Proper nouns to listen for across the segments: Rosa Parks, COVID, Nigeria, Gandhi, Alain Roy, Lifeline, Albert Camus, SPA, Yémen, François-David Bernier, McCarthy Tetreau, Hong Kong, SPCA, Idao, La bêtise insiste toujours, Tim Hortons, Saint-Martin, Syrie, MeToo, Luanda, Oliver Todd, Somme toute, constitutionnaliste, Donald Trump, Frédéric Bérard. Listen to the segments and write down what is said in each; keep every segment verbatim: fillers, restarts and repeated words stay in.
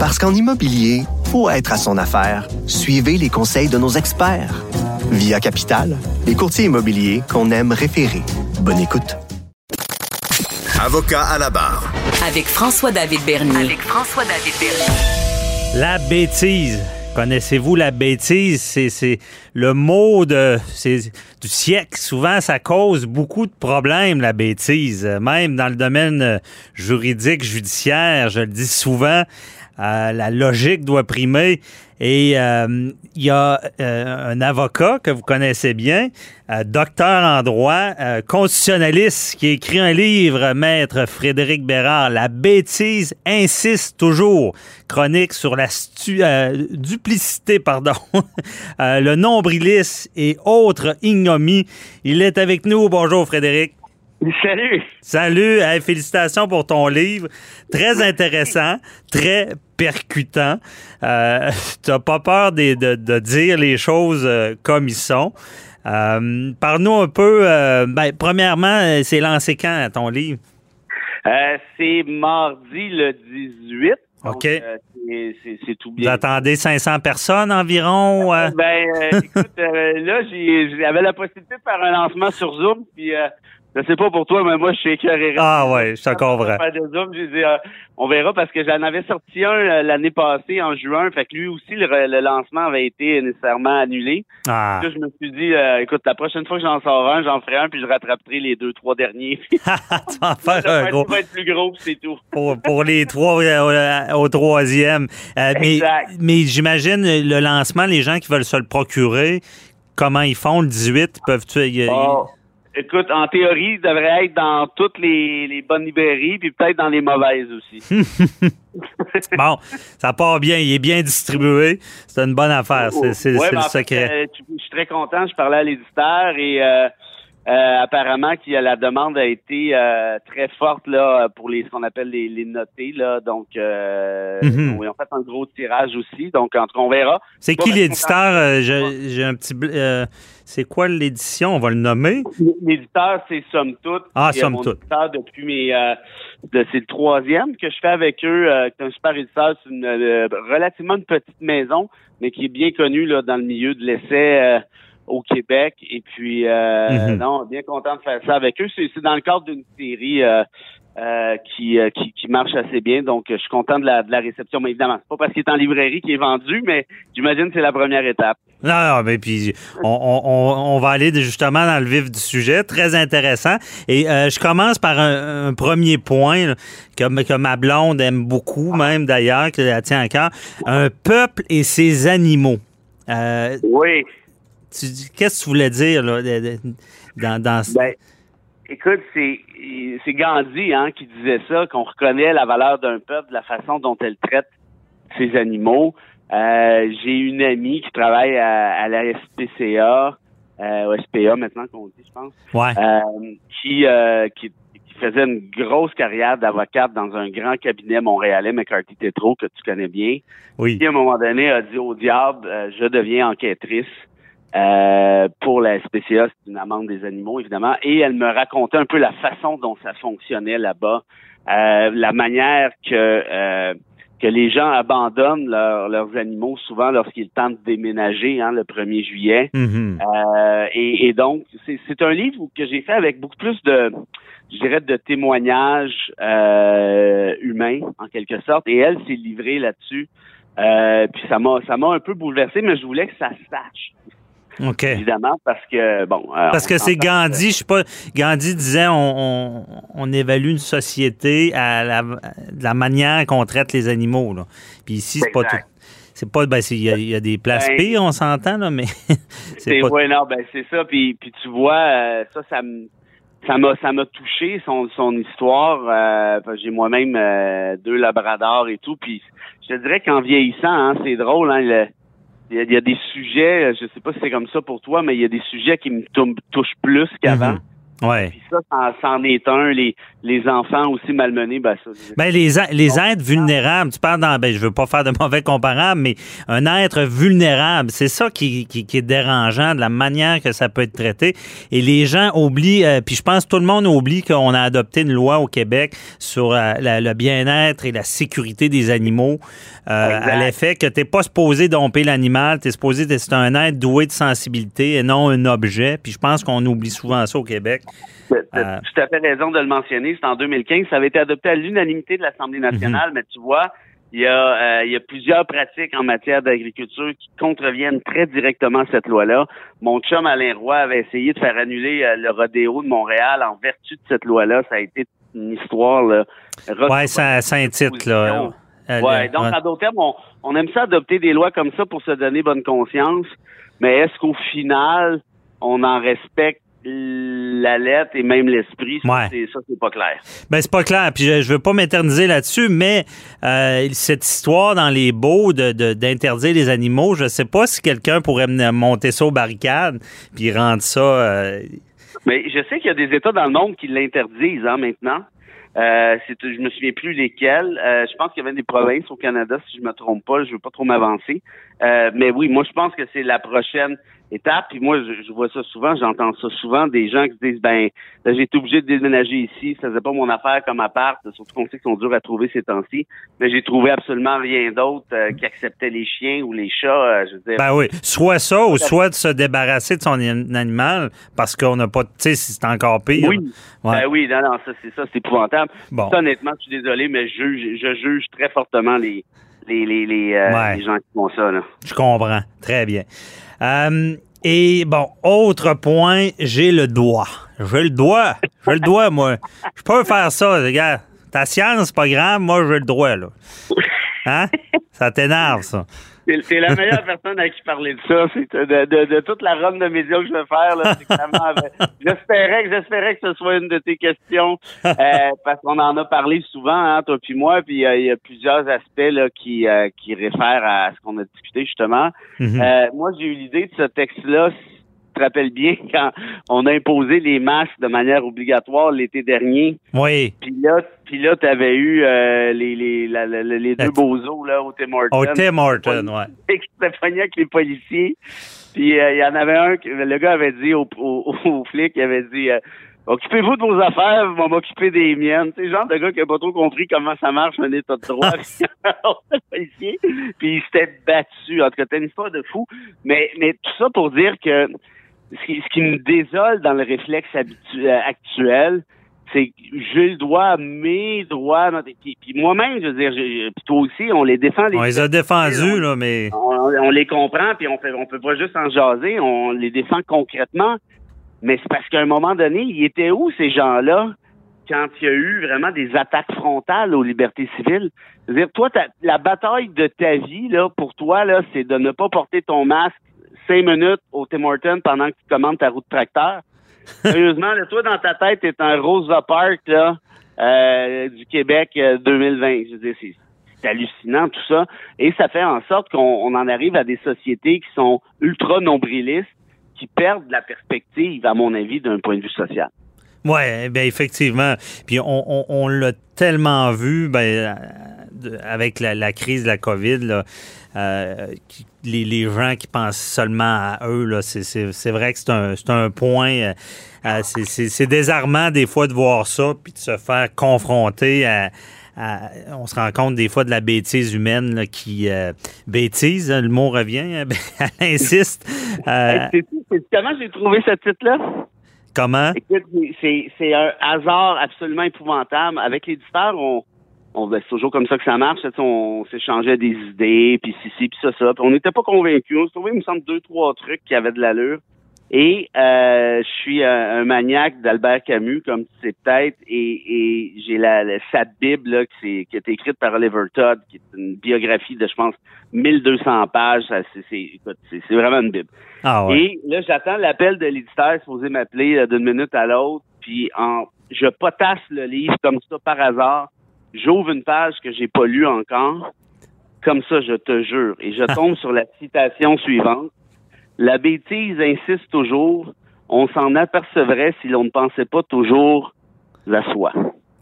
Parce qu'en immobilier, faut être à son affaire. Suivez les conseils de nos experts. Via Capital, les courtiers immobiliers qu'on aime référer. Bonne écoute. Avocat à la barre. Avec François-David Bernier. Avec François-David Bernier. La bêtise. Connaissez-vous la bêtise? C'est, c'est le mot de, c'est, du siècle. Souvent, ça cause beaucoup de problèmes, la bêtise. Même dans le domaine juridique, judiciaire, je le dis souvent, euh, la logique doit primer. Et il euh, y a euh, un avocat que vous connaissez bien, euh, docteur en droit, euh, constitutionnaliste, qui écrit un livre, maître Frédéric Bérard, « La bêtise insiste toujours », chronique sur la stu- euh, duplicité, pardon, euh, le nombrilisme et autres ignomies. Il est avec nous. Bonjour Frédéric. Salut! Salut! Hey, félicitations pour ton livre. Très intéressant, très percutant. Euh, t'as pas peur de, de, de dire les choses comme ils sont. Euh, parle-nous un peu. Euh, ben, premièrement, c'est lancé quand, ton livre? Euh, c'est mardi le dix-huit. OK. Donc, euh, c'est, c'est, c'est tout bien. Vous attendez cinq cents personnes environ? Euh... Ben, euh, écoute, euh, là, j'ai, j'avais la possibilité de faire un lancement sur Zoom, puis... Euh, je sais pas pour toi, mais moi, je suis écœuré. Ah ouais, je te comprends. J'ai dit, euh, on verra, parce que j'en avais sorti un euh, l'année passée, en juin, fait que lui aussi, le, le lancement avait été nécessairement annulé. Ah. Là, je me suis dit, euh, écoute, la prochaine fois que j'en sors un, j'en ferai un, puis je rattraperai les deux, trois derniers. Tu vas en faire un gros. Ça va être plus gros, puis c'est tout. pour, pour les trois euh, au troisième. Euh, exact. Mais, mais j'imagine, le lancement, les gens qui veulent se le procurer, comment ils font, le dix-huit, peuvent-tu... Y, oh. y... Écoute, en théorie, il devrait être dans toutes les, les bonnes librairies, puis peut-être dans les mauvaises aussi. Bon, ça part bien. Il est bien distribué. C'est une bonne affaire. C'est, c'est, ouais, c'est le secret. Fait, euh, je suis très content. Je parlais à l'éditeur et euh, euh, apparemment qu'il y a, la demande a été euh, très forte là pour les ce qu'on appelle les, les notés. Là. Donc, euh, mm-hmm. Ils ont fait un gros tirage aussi. Donc, entre on verra. C'est qui l'éditeur? Euh, j'ai, j'ai un petit... Bl- euh, C'est quoi l'édition? On va le nommer. L'éditeur, c'est Somme toute. Ah, Somme toute. Depuis mes, euh, de, c'est le troisième que je fais avec eux. Euh, c'est un super éditeur. C'est une euh, relativement une petite maison, mais qui est bien connue là dans le milieu de l'essai euh, au Québec. Et puis, euh, mm-hmm. non, bien content de faire ça avec eux. C'est, c'est dans le cadre d'une série euh, euh, qui, euh, qui qui marche assez bien. Donc, je suis content de la, de la réception. Mais évidemment, c'est pas parce qu'il est en librairie qu'il est vendu, mais j'imagine que c'est la première étape. Non, non, mais puis on, on, on va aller justement dans le vif du sujet, très intéressant. Et euh, je commence par un, un premier point là, que, que ma blonde aime beaucoup, même d'ailleurs, que la tient à cœur. Un peuple et ses animaux. Euh, oui. Tu, qu'est-ce que tu voulais dire là dans dans ce... ben, écoute, c'est c'est Gandhi hein qui disait ça, qu'on reconnaît la valeur d'un peuple de la façon dont elle traite ses animaux. Euh, j'ai une amie qui travaille à, à la S P C A, euh, au S P A maintenant qu'on dit, je pense, ouais. euh, qui, euh, qui qui faisait une grosse carrière d'avocate dans un grand cabinet montréalais, McCarthy Tetreau, que tu connais bien. Oui. Qui, à un moment donné, a dit au diable, euh, je deviens enquêtrice euh, pour la S P C A, c'est une amende des animaux, évidemment, et elle me racontait un peu la façon dont ça fonctionnait là-bas, euh, la manière que... Euh, que les gens abandonnent leur, leurs animaux souvent lorsqu'ils tentent de déménager hein, le premier juillet. Mm-hmm. Euh, et, et donc, c'est, c'est un livre que j'ai fait avec beaucoup plus de, je dirais, de témoignages euh, humains, en quelque sorte. Et elle s'est livrée là-dessus. Euh, puis ça m'a, ça m'a un peu bouleversé, mais je voulais que ça sache. OK. Évidemment, parce que, bon... Euh, parce que c'est Gandhi, que... je sais pas... Gandhi disait, on, on, on évalue une société à la, à la manière qu'on traite les animaux, là. Puis ici, c'est exact. Pas tout... C'est pas... Ben, il y, y a des places ben, pires, on s'entend, là, mais... c'est, c'est pas... Ouais, non, ben, c'est ça. Puis, puis tu vois, euh, ça, ça me... Ça m'a, ça m'a touché, son, son histoire. Euh, j'ai moi-même euh, deux labradors et tout, puis je te dirais qu'en vieillissant, hein, c'est drôle, hein, le... Il y a des sujets, je sais pas si c'est comme ça pour toi, mais il y a des sujets qui me tou- touchent plus qu'avant. Mm-hmm. Ouais. Puis ça, ça, ça en est un. Les, les enfants aussi malmenés, ben ça. Ben les, a- les êtres vulnérables, tu parles dans, ben je veux pas faire de mauvais comparables, mais un être vulnérable, c'est ça qui, qui, qui est dérangeant de la manière que ça peut être traité. Et les gens oublient, euh, puis je pense que tout le monde oublie qu'on a adopté une loi au Québec sur euh, la, le bien-être et la sécurité des animaux, euh, à l'effet que t'es pas supposé domper l'animal, t'es supposé que c'est un être doué de sensibilité et non un objet. Puis je pense qu'on oublie souvent ça au Québec. Tu as tout à fait raison de le mentionner. C'est en deux mille quinze. Ça avait été adopté à l'unanimité de l'Assemblée nationale, mm-hmm. mais tu vois, il y a, euh, il y a plusieurs pratiques en matière d'agriculture qui contreviennent très directement à cette loi-là. Mon chum Alain Roy avait essayé de faire annuler euh, le rodéo de Montréal en vertu de cette loi-là. Ça a été une histoire, là. Ouais, ça, ça intite, là. Euh, ouais, donc, en d'autres termes, on, on aime ça adopter des lois comme ça pour se donner bonne conscience. Mais est-ce qu'au final, on en respecte la lettre et même l'esprit, ouais. c'est, ça, c'est pas clair. Ben, c'est pas clair, puis je, je veux pas m'éterniser là-dessus, mais euh, cette histoire dans les baux de, de, d'interdire les animaux, je sais pas si quelqu'un pourrait monter ça aux barricades puis rendre ça... Euh... Mais je sais qu'il y a des États dans le monde qui l'interdisent, hein, maintenant. Euh, c'est, je me souviens plus lesquelles. Euh, je pense qu'il y avait des provinces au Canada, si je me trompe pas, je veux pas trop m'avancer. Euh, mais oui, moi, je pense que c'est la prochaine... étape, puis moi, je, je vois ça souvent, j'entends ça souvent, des gens qui disent, ben, là, j'ai été obligé de déménager ici, ça faisait pas mon affaire comme appart, surtout qu'on sait qu'ils sont durs à trouver ces temps-ci, mais j'ai trouvé absolument rien d'autre euh, qui acceptait les chiens ou les chats, euh, je veux dire. Ben oui, soit ça, ou soit de se débarrasser de son animal, parce qu'on n'a pas, tu sais, si c'est encore pire. Oui, ouais. Ben oui, non, non, ça, c'est ça, c'est épouvantable. Bon. Ça, honnêtement, je suis désolé, mais je juge, je juge très fortement les... Les, les, les, euh, ouais. les gens qui font ça, là. Je comprends. Très bien. Euh, et bon, autre point, j'ai le doigt. J'ai le doigt. J'ai le doigt, moi. Je peux faire ça, regarde. Ta science, c'est pas grave. Moi, j'ai le doigt, là. Hein? Ça t'énerve, ça. C'est la meilleure personne à qui parler de ça. C'est de, de, de toute la ronde de médias que je veux faire. Là, c'est clairement, j'espérais, que, j'espérais que ce soit une de tes questions, euh, parce qu'on en a parlé souvent, hein, toi puis moi, puis il euh, y a plusieurs aspects là, qui, euh, qui réfèrent à ce qu'on a discuté, justement. Mm-hmm. Euh, moi, j'ai eu l'idée de ce texte-là, si tu te rappelles bien, quand on a imposé les masques de manière obligatoire l'été dernier. Oui. Puis là, Puis là, tu avais eu euh, les, les, la, la, les deux bozos là, au Tim Hortons. Au Tim Hortons, oui. Et qui se pognaient avec les policiers. Puis il euh, y en avait un, le gars avait dit au, au, au flic, il avait dit euh, « Occupez-vous de vos affaires, vous m'en occupez des miennes. » C'est le genre de gars qui n'a pas trop compris comment ça marche, un état de droit. Puis il s'était battu. En tout cas, t'as une histoire de fou. Mais, mais tout ça pour dire que ce qui, ce qui me désole dans le réflexe habitu- actuel, c'est j'ai le droit, mes droits, puis, puis moi-même, je veux dire, je, puis toi aussi, on les défend. Les on les a défendus, là, mais... On, on les comprend, puis on fait, on peut pas juste en jaser, on les défend concrètement, mais c'est parce qu'à un moment donné, ils étaient où, ces gens-là, quand il y a eu vraiment des attaques frontales aux libertés civiles? Je veux dire, toi, la bataille de ta vie, là, pour toi, là, c'est de ne pas porter ton masque cinq minutes au Tim Hortons pendant que tu commandes ta roue de tracteur. Sérieusement, là, toi, dans ta tête, t'es un Rosa Parks là, euh, du Québec euh, deux mille vingt. Je veux dire, c'est, c'est hallucinant, tout ça. Et ça fait en sorte qu'on on en arrive à des sociétés qui sont ultra nombrilistes, qui perdent la perspective, à mon avis, d'un point de vue social. Oui, bien, effectivement. Puis on, on, on l'a tellement vu, ben, avec la, la crise de la COVID, là, euh, qui, les, les gens qui pensent seulement à eux, là, c'est, c'est, c'est vrai que c'est un, c'est un point, euh, c'est, c'est, c'est désarmant des fois de voir ça, puis de se faire confronter à... À, on se rend compte des fois de la bêtise humaine là, qui euh, bêtise, hein, le mot revient, hein, elle insiste. Euh, c'est, c'est, comment j'ai trouvé ce titre-là? Comment? Écoute, c'est, c'est un hasard absolument épouvantable. Avec l'éditeur, on, on, ben, c'est toujours comme ça que ça marche. On, on s'échangeait des idées, puis si, si, puis ça, ça. Puis on n'était pas convaincus. On se trouvait, il me semble, deux, trois trucs qui avaient de l'allure. Et euh, je suis un, un maniaque d'Albert Camus, comme tu sais peut-être, et, et j'ai la, la sa Bible là, qui, qui est écrite par Oliver Todd, qui est une biographie de, je pense, mille deux cents pages. Ça, c'est, c'est, écoute, c'est, c'est vraiment une Bible. Ah ouais. Et là, j'attends l'appel de l'éditeur, supposé m'appeler là, d'une minute à l'autre, puis en, je potasse le livre comme ça par hasard. J'ouvre une page que j'ai pas lue encore, comme ça, je te jure. Et je tombe sur la citation suivante. « La bêtise insiste toujours, on s'en apercevrait si l'on ne pensait pas toujours à soi.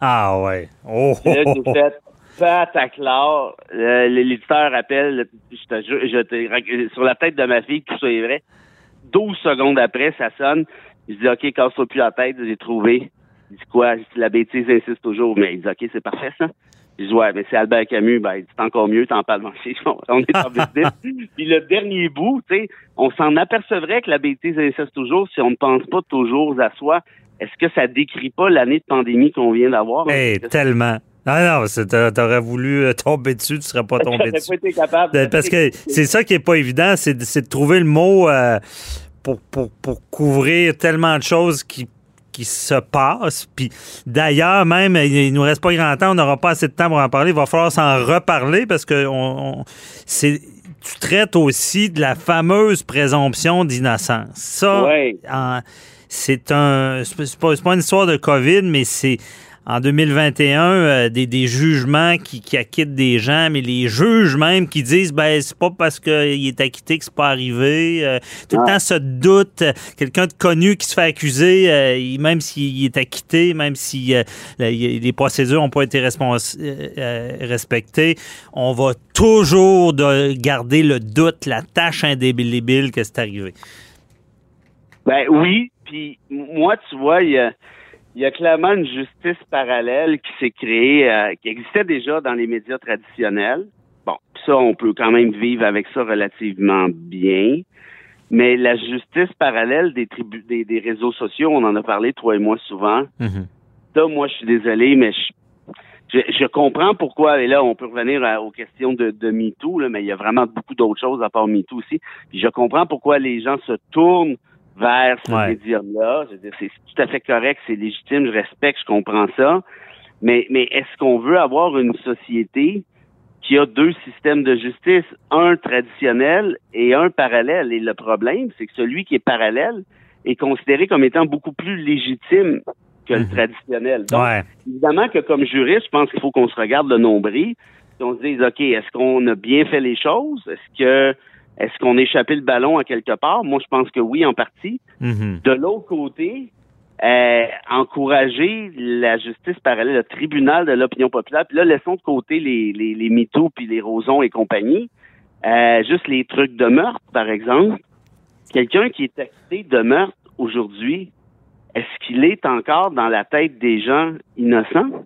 Ah ouais. Oh, oh, là, nous faites pataclard. Euh, l'éditeur appelle, je te jure, je te, sur la tête de ma fille, tout ça est vrai. douze secondes après, ça sonne. Je dis, OK, casse-toi plus la tête, j'ai trouvé. Il dit quoi? Je dis, la bêtise insiste toujours. Mais il dit, OK, c'est parfait, ça. Je dis, ouais, mais c'est Albert Camus. Ben, il dit, encore mieux, t'en parles. On est en business. Puis le dernier bout, tu sais, on s'en apercevrait que la bêtise insiste toujours si on ne pense pas toujours à soi. Est-ce que ça décrit pas l'année de pandémie qu'on vient d'avoir? Hey, tellement. Ah non, non, t'aurais voulu tomber dessus, tu serais pas tombé dessus. Pas été capable. Parce que c'est ça qui est pas évident, c'est de, c'est de trouver le mot euh, pour, pour, pour couvrir tellement de choses qui qui se passe. Puis d'ailleurs, même, il nous reste pas grand temps, on n'aura pas assez de temps pour en parler. Il va falloir s'en reparler parce que on, on c'est tu traites aussi de la fameuse présomption d'innocence. Ça, ouais. en, c'est un c'est pas, c'est pas une histoire de COVID, mais c'est en deux mille vingt et un euh, des, des jugements qui, qui acquittent des gens, mais les juges même qui disent ben c'est pas parce qu'il est acquitté que c'est pas arrivé. Euh, tout le temps ce doute, quelqu'un de connu qui se fait accuser, euh, même s'il est acquitté, même si euh, les procédures n'ont pas été respons- euh, respectées, on va toujours de garder le doute, la tâche indélébile que c'est arrivé. Ben oui, puis moi tu vois il y a Il y a clairement une justice parallèle qui s'est créée, euh, qui existait déjà dans les médias traditionnels. Bon, ça, on peut quand même vivre avec ça relativement bien. Mais la justice parallèle des tribus, des, des réseaux sociaux, on en a parlé, toi et moi, souvent. Mm-hmm. Ça, moi, je suis désolé, mais je, je, je comprends pourquoi. Et là, on peut revenir à, aux questions de, de MeToo, là, mais il y a vraiment beaucoup d'autres choses à part MeToo aussi. Puis je comprends pourquoi les gens se tournent vers ces ouais. médias-là. Je veux dire, c'est tout à fait correct, c'est légitime, je respecte, je comprends ça. Mais, mais est-ce qu'on veut avoir une société qui a deux systèmes de justice, un traditionnel et un parallèle? Et le problème, c'est que celui qui est parallèle est considéré comme étant beaucoup plus légitime que le traditionnel. Donc, ouais. évidemment que comme juriste, je pense qu'il faut qu'on se regarde le nombril et qu'on se dise, OK, est-ce qu'on a bien fait les choses? Est-ce que Est-ce qu'on échappait le ballon à quelque part? Moi, je pense que oui, en partie. Mm-hmm. De l'autre côté, euh, encourager la justice parallèle, le tribunal de l'opinion populaire. Puis là, laissons de côté les, les, les MeToo puis les Rosons et compagnie. Euh, juste les trucs de meurtre, par exemple. Quelqu'un qui est acquitté de meurtre aujourd'hui, est-ce qu'il est encore dans la tête des gens innocents?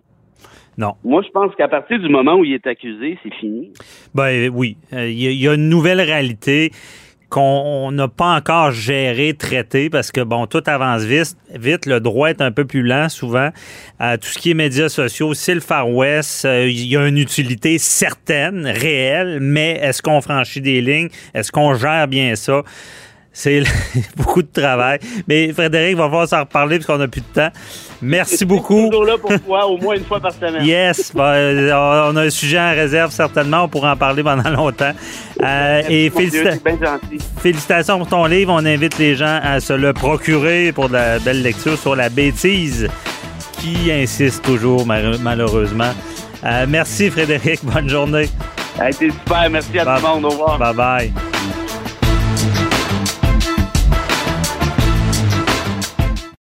Non. Moi, je pense qu'à partir du moment où il est accusé, c'est fini. Ben oui. Euh, y, y a une nouvelle réalité qu'on n'a pas encore gérée, traitée, parce que, bon, tout avance vite. Vite, le droit est un peu plus lent, souvent. Euh, tout ce qui est médias sociaux, c'est le Far West. Il euh, y a une utilité certaine, réelle, mais est-ce qu'on franchit des lignes? Est-ce qu'on gère bien ça? C'est beaucoup de travail. Mais Frédéric, va falloir s'en reparler parce qu'on n'a plus de temps. Merci beaucoup. Toujours là pour toi, au moins une fois par semaine. Yes. Ben, on a un sujet en réserve, certainement. On pourra en parler pendant longtemps. Euh, et félicita- Dieu, félicitations pour ton livre. On invite les gens à se le procurer pour de la belle lecture sur la bêtise qui insiste toujours, malheureusement. Euh, merci, Frédéric. Bonne journée. Ça a été super. Merci à bye. Tout le monde. Au revoir. Bye-bye.